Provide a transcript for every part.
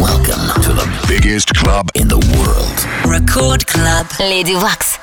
Welcome to the biggest club in the world. Record Club Lady Waks.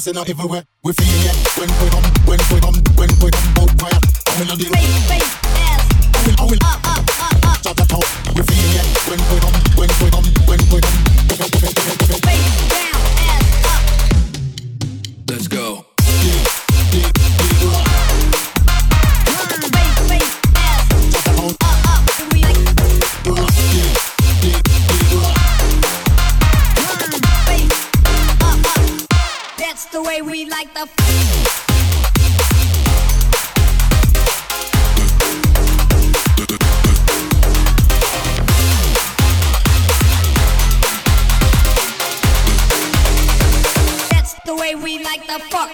dancing out everywhere. We feel it when we come, both fire. Coming on the roof, I will, up, shut that house. We feel it when we come. Let's go. That's the way we like the That's the way we like the fuck.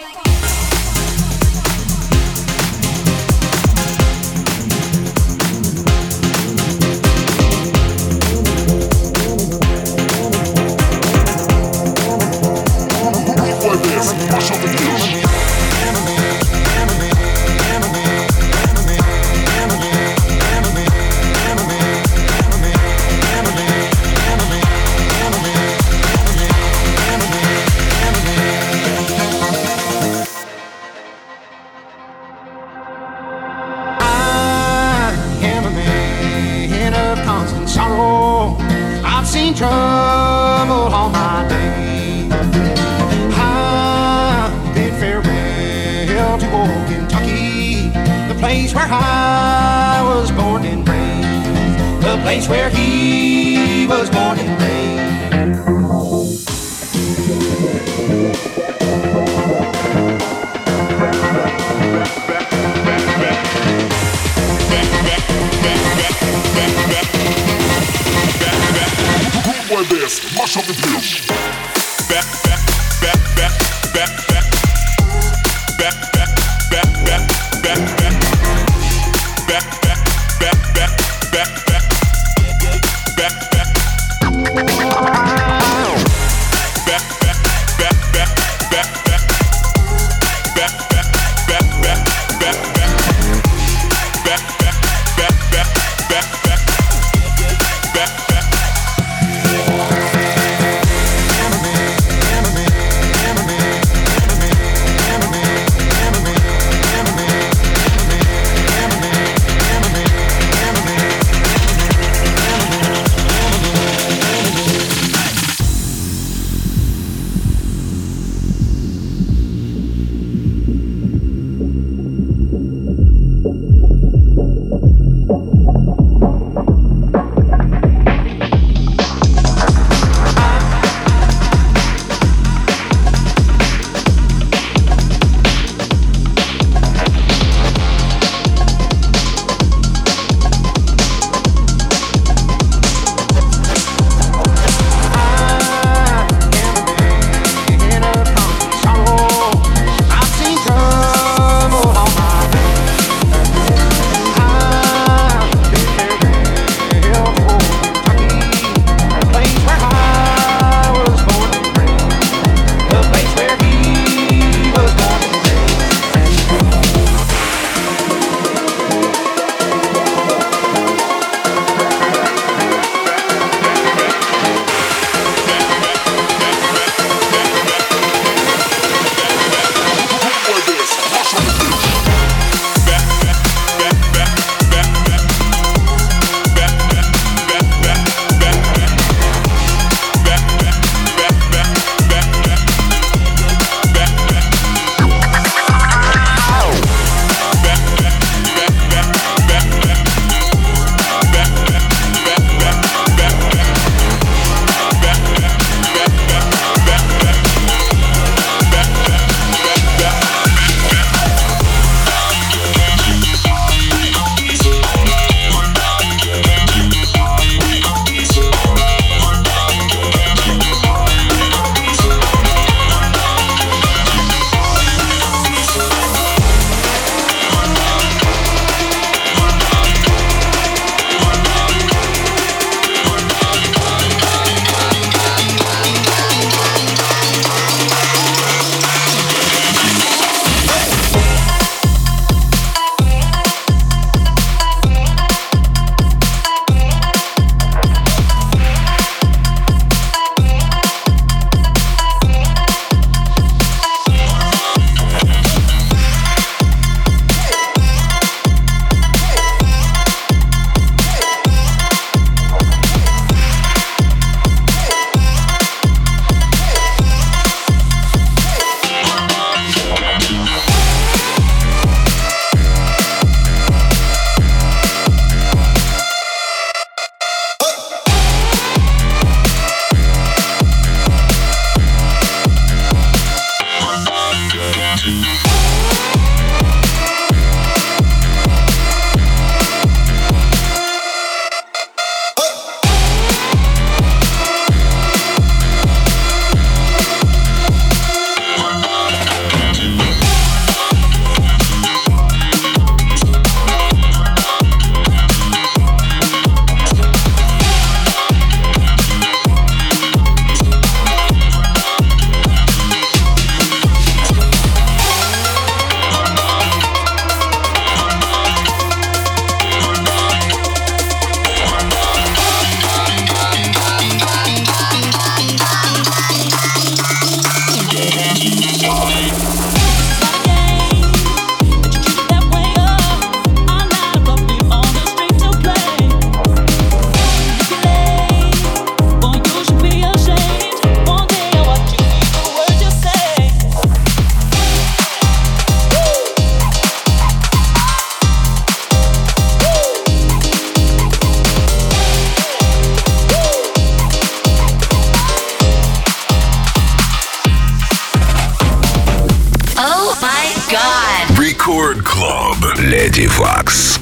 God. Record Club Lady Waks.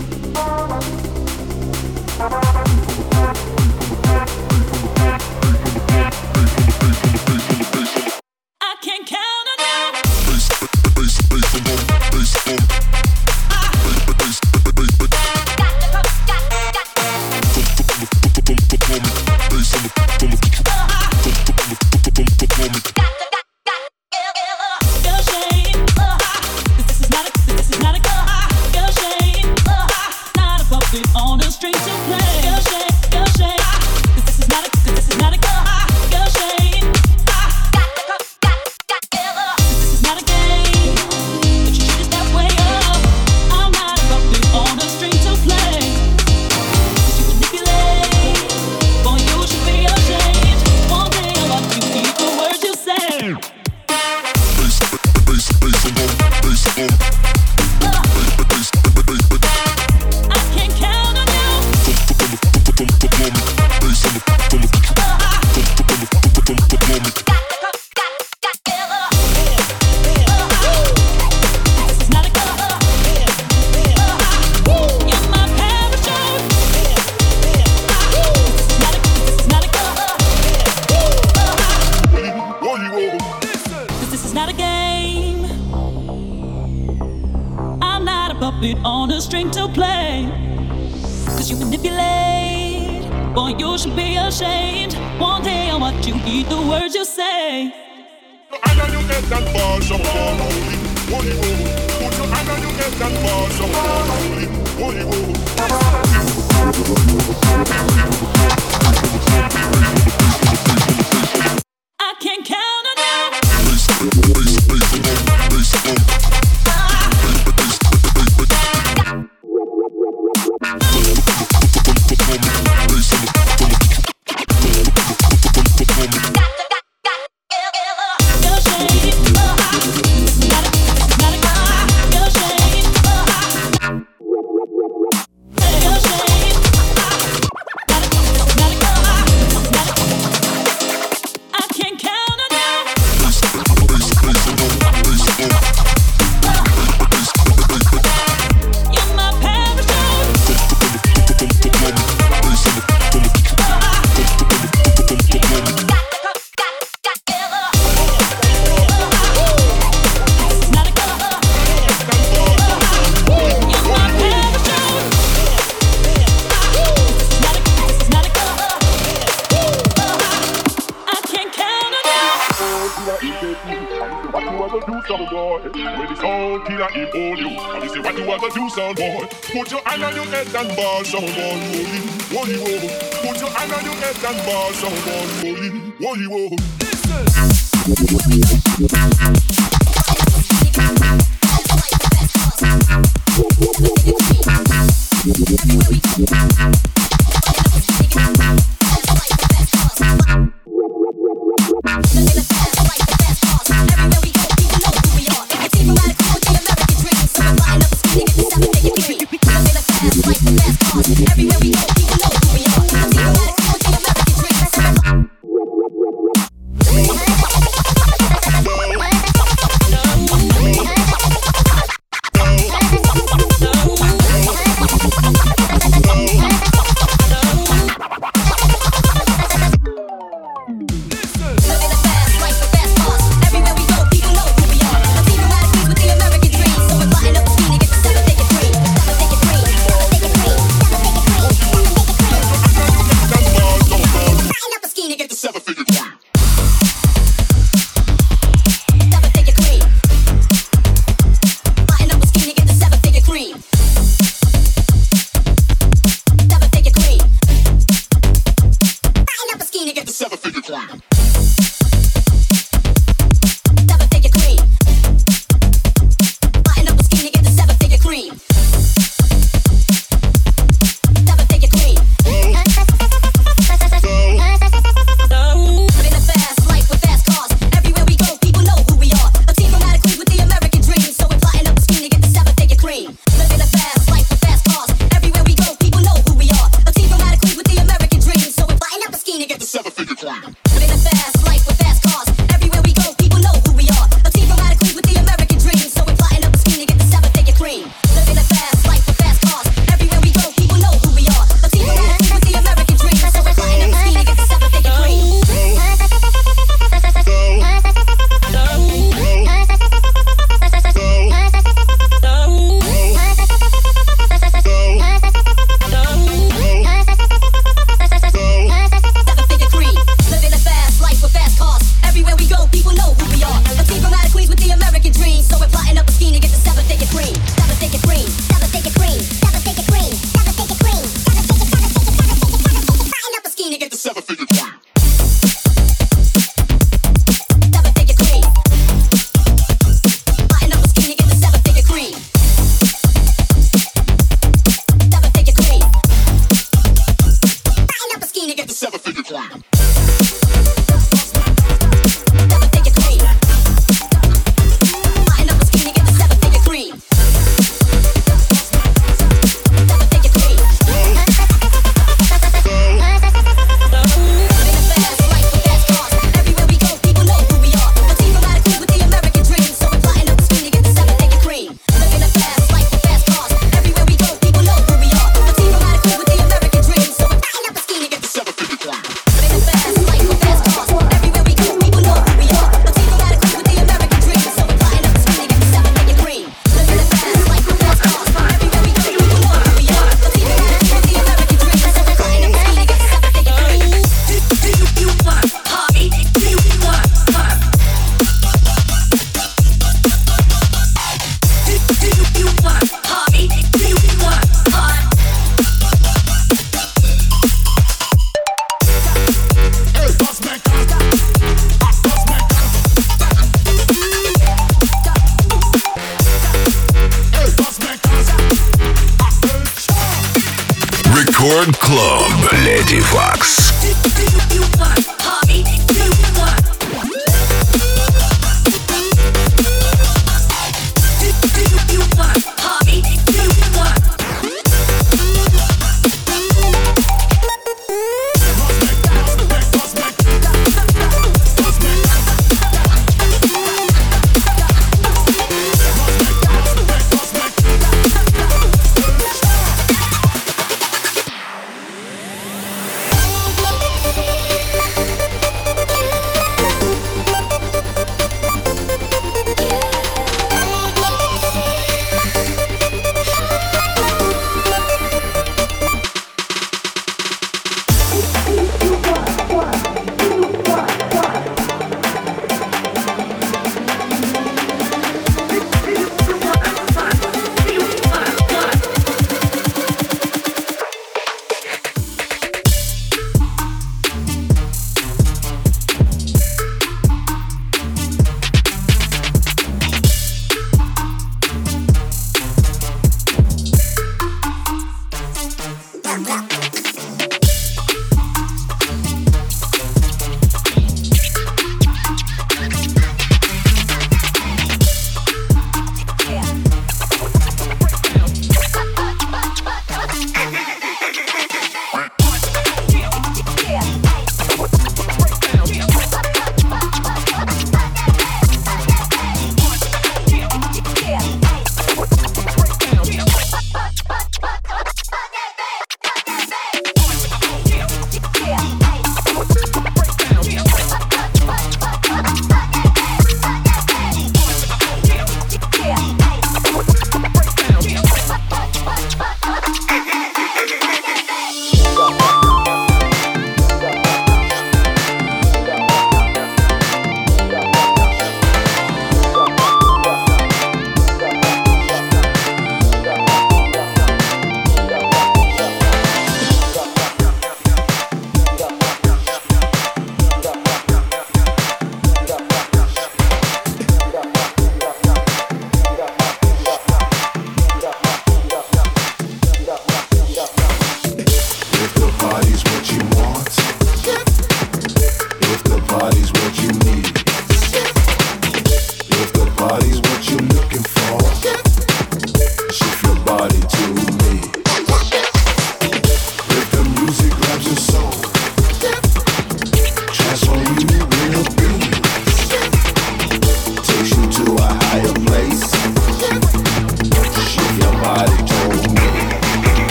Record Club Lady Waks.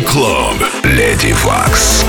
Record Club Lady Waks.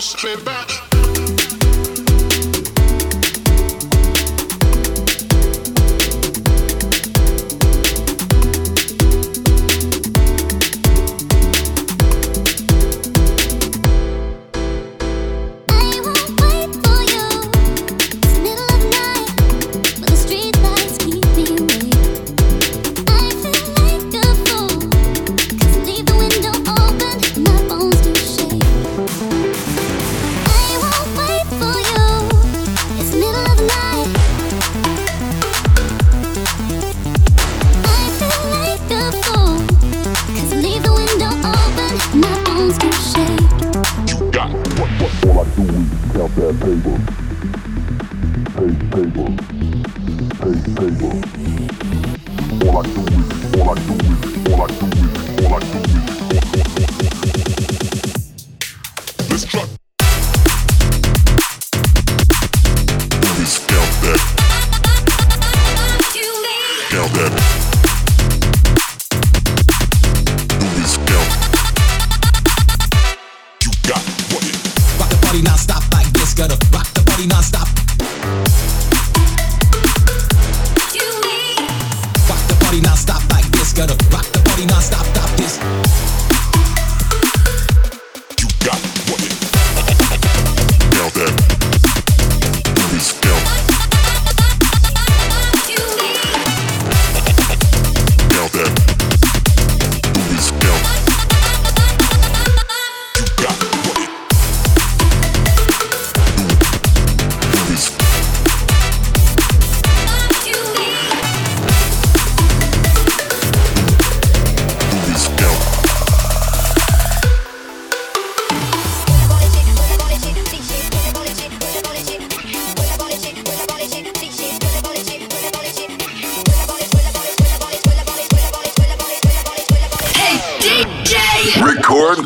Straight back.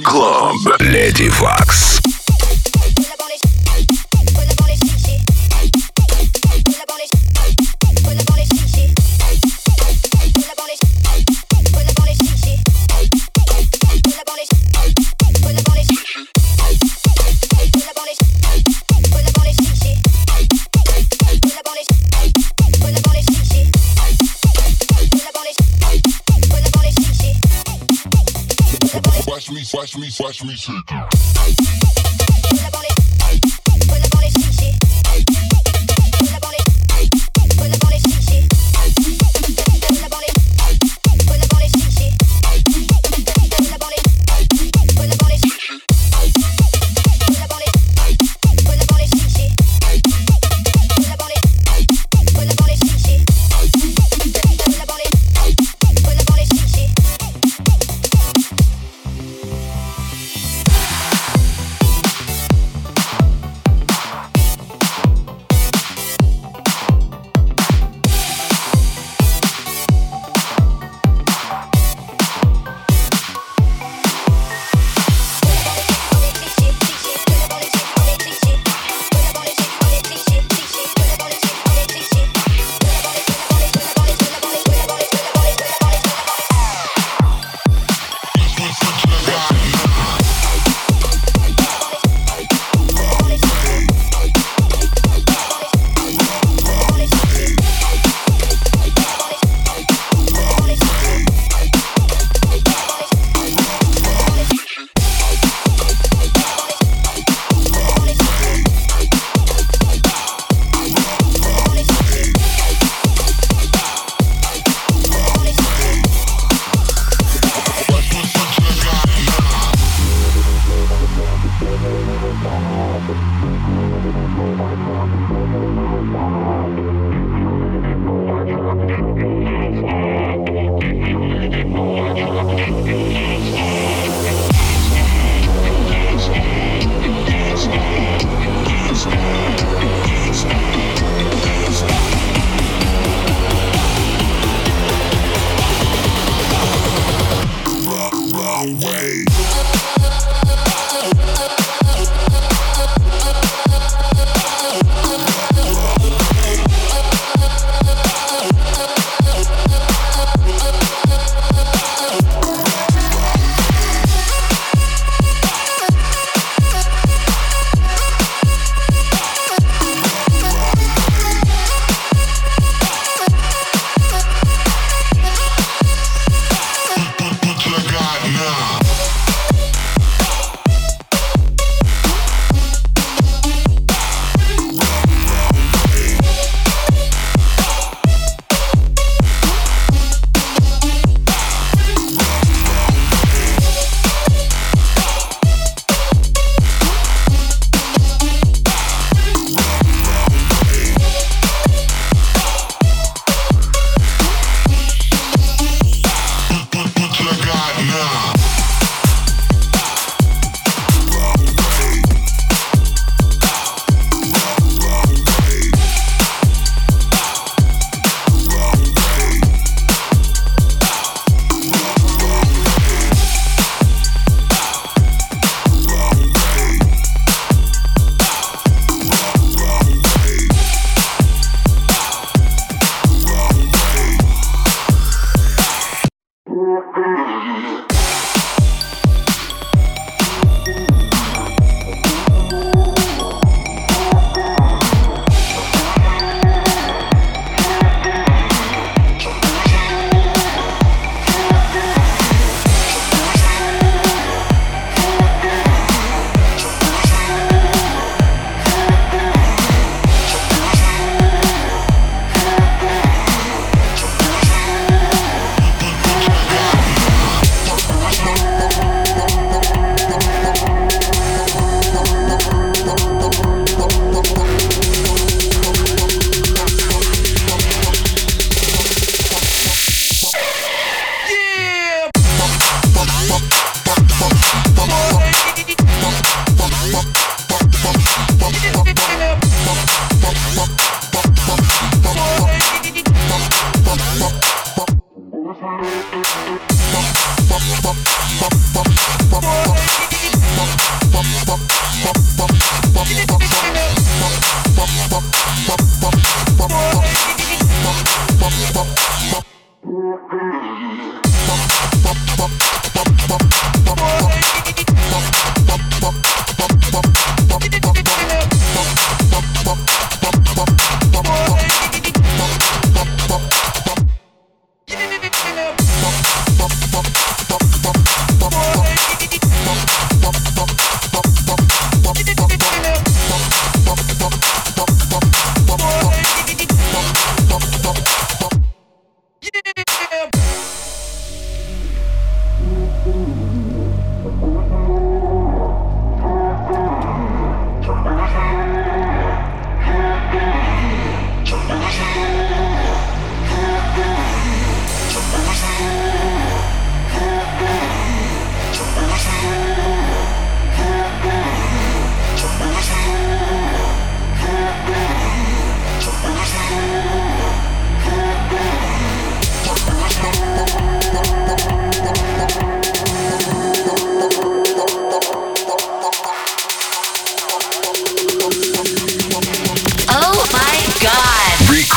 Club Lady Waks. watch me shake it.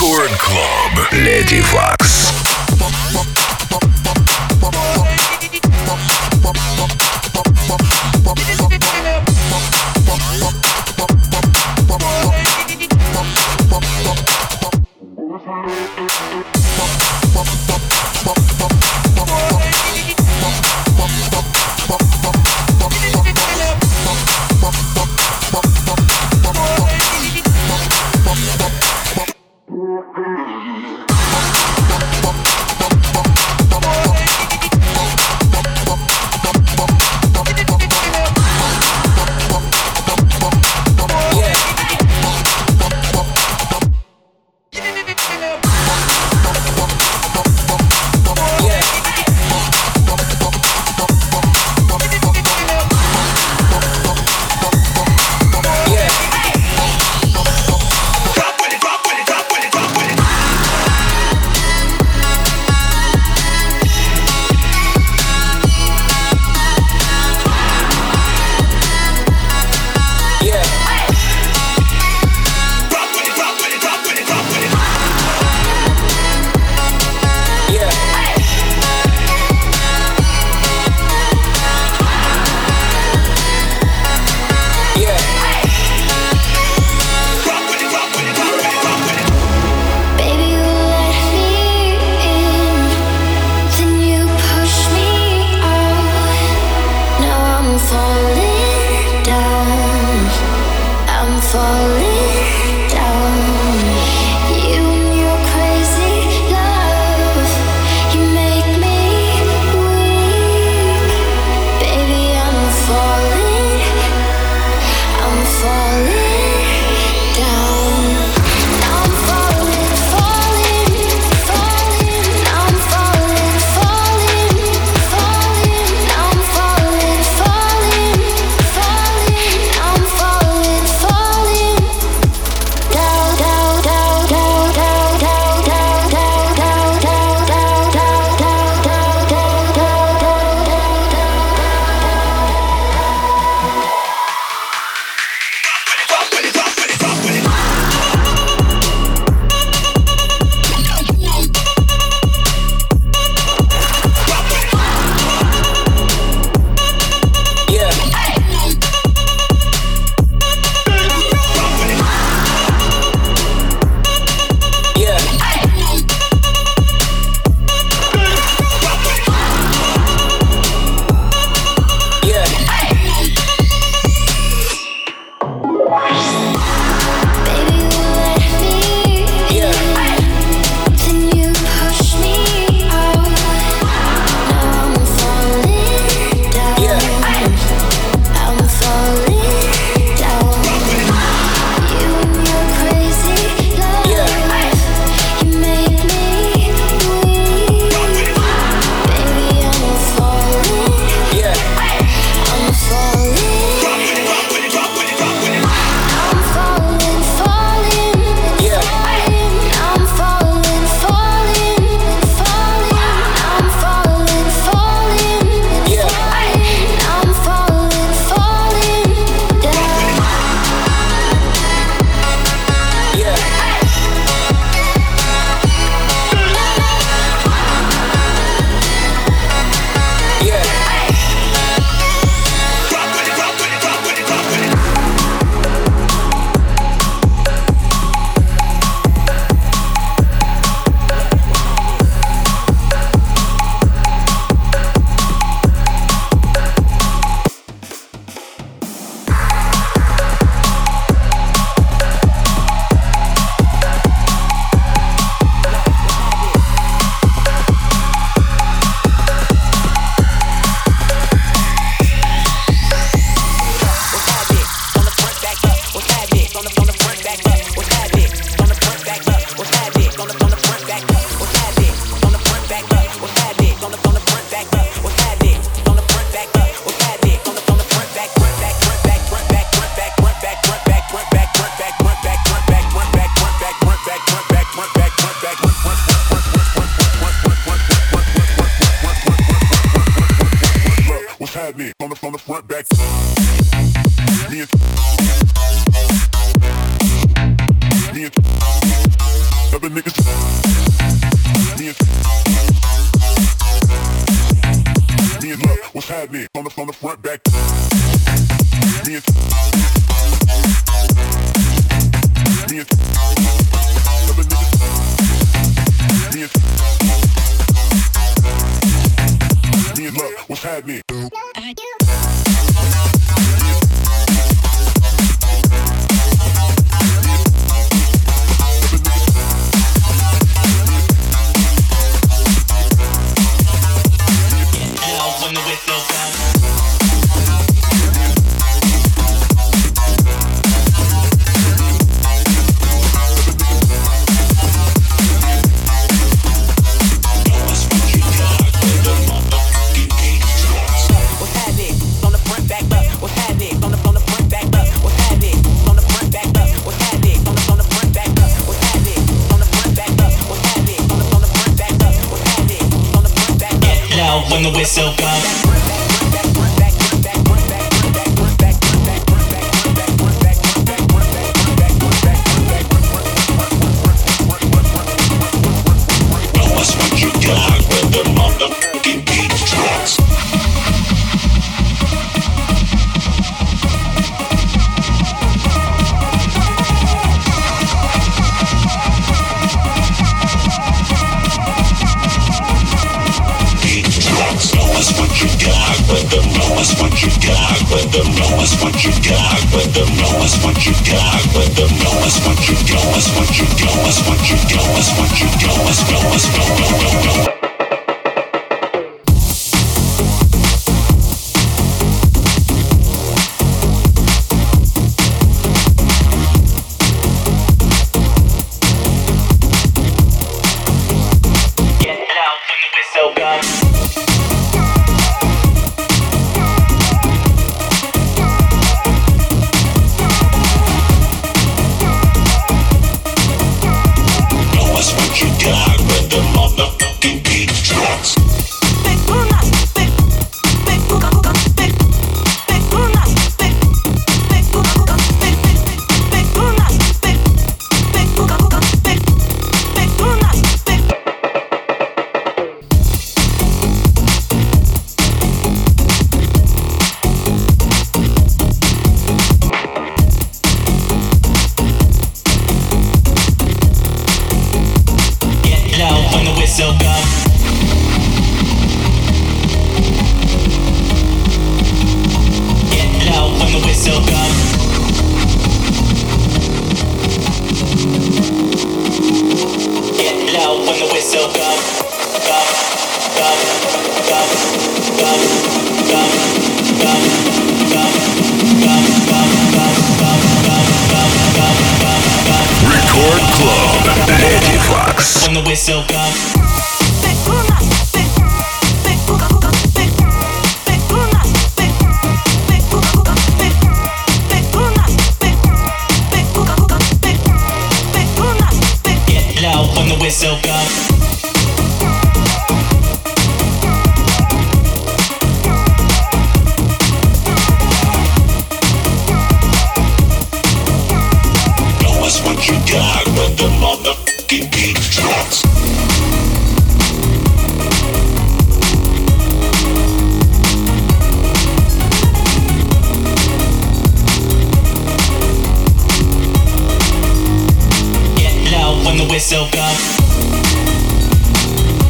Record Club Lady Waks. on the front back. Me and look, what's happening? When the whistle comes. Record Club Lady Waks. When the whistle comes. Get loud when the whistle comes. Whistle comes. Know us what you got with the motherfucking beat drops. Know us what you got with the motherfucking beat drops.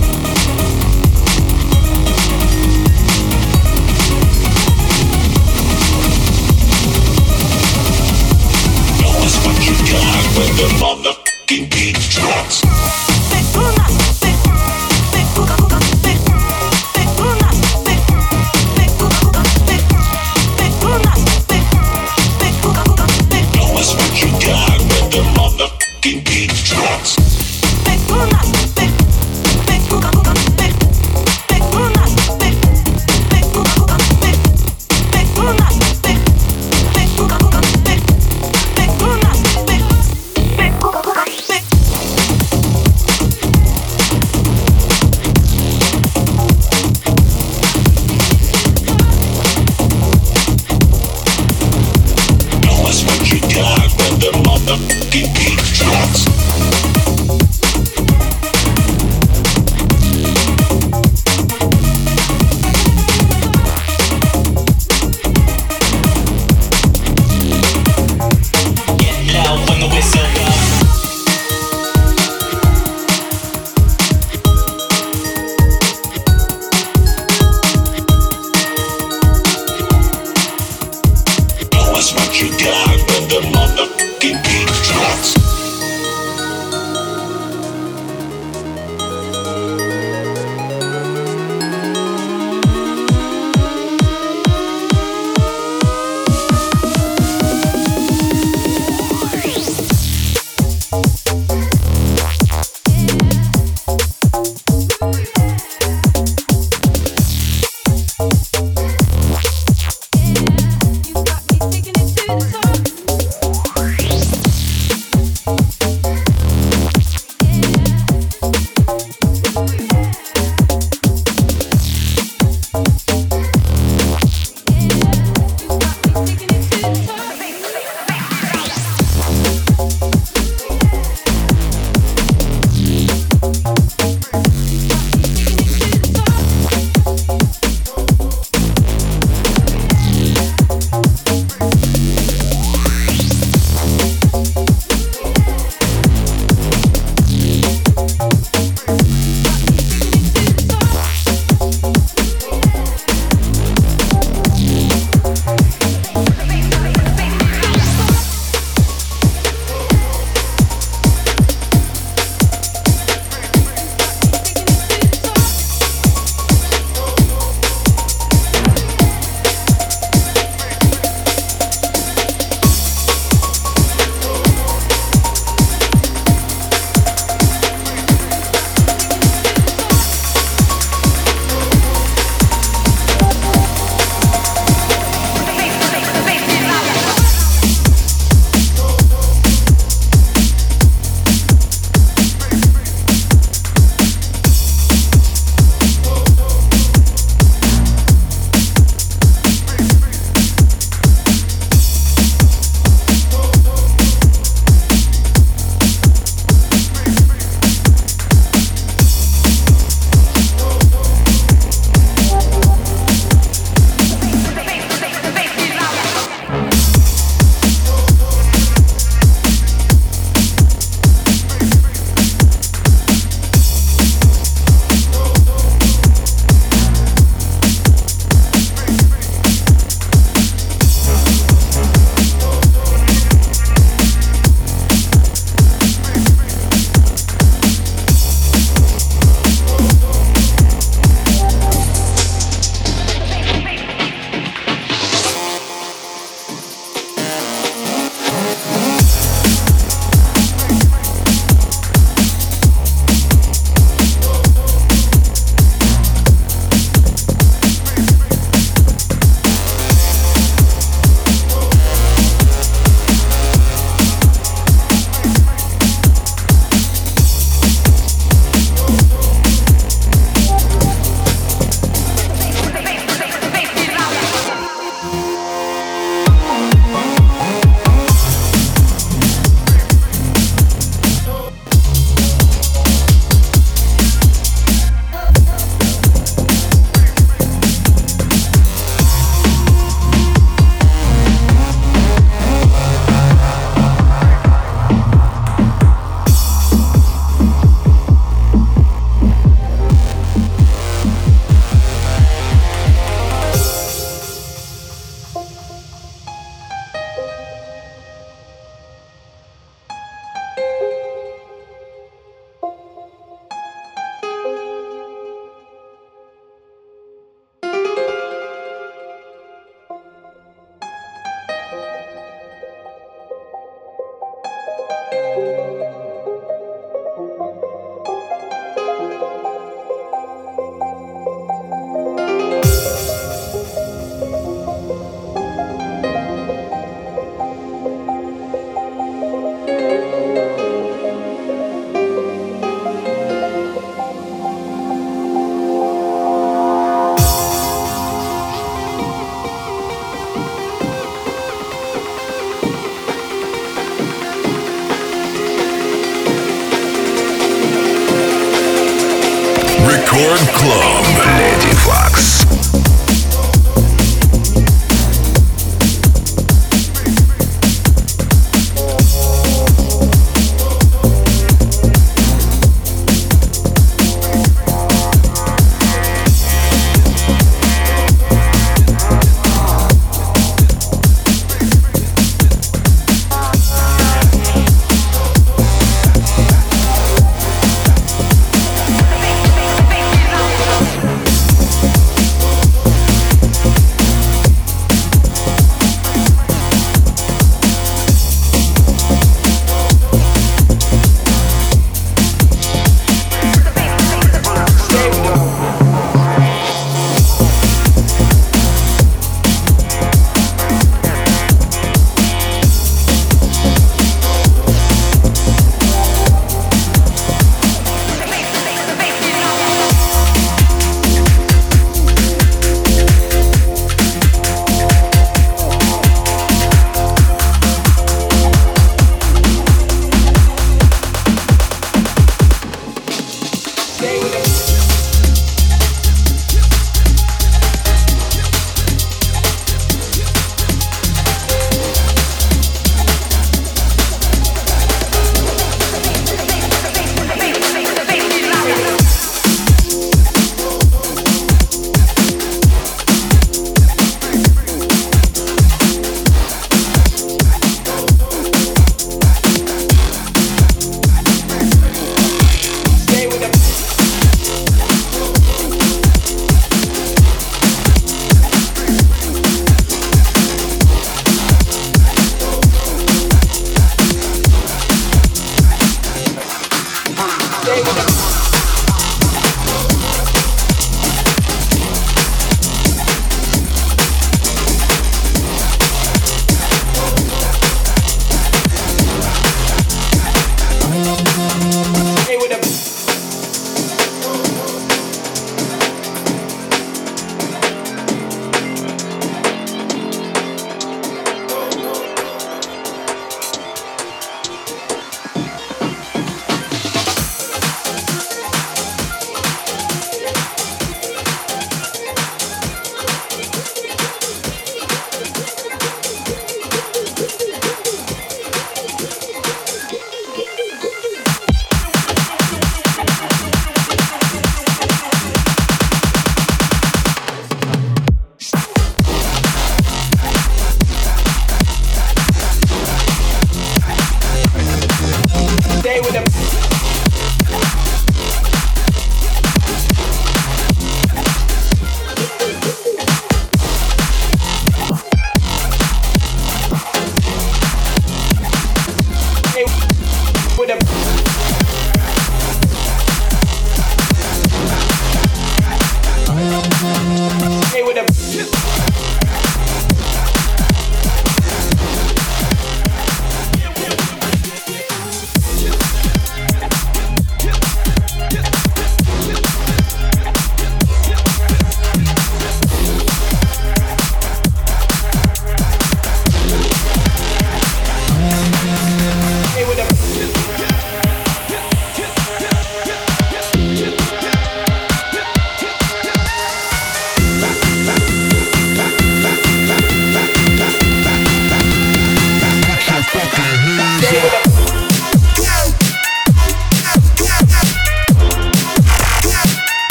Know us what you got with the motherfucking beat drops. Record Club Lady Waks.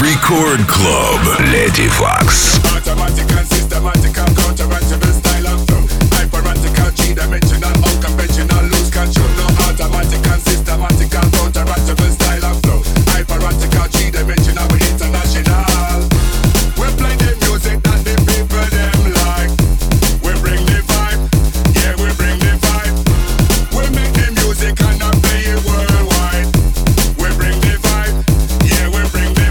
Record Club Lady Waks. Automatic and systematic and counteractive style of flow. Hyperactical, three-dimensional, unconventional, lose control. No automatic and systematic and counteractive style of flow. Hyperactical, three-dimensional, international. We play the music that the people them like. We bring the vibe, yeah, we bring the vibe. We make the music and I play it worldwide. We bring the vibe, yeah, we bring the vibe.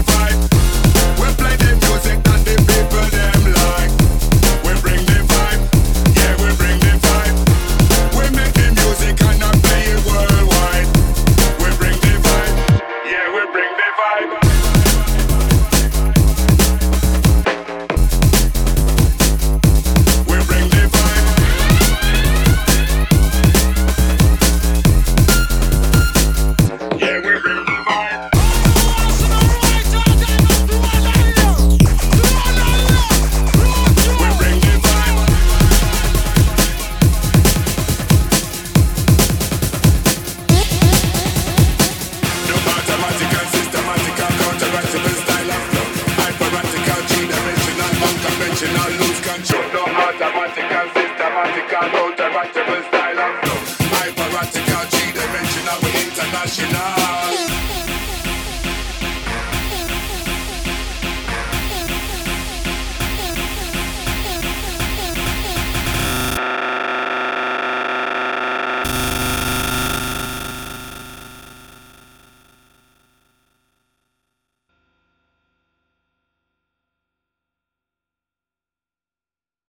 Hyperactical, three-dimensional, international.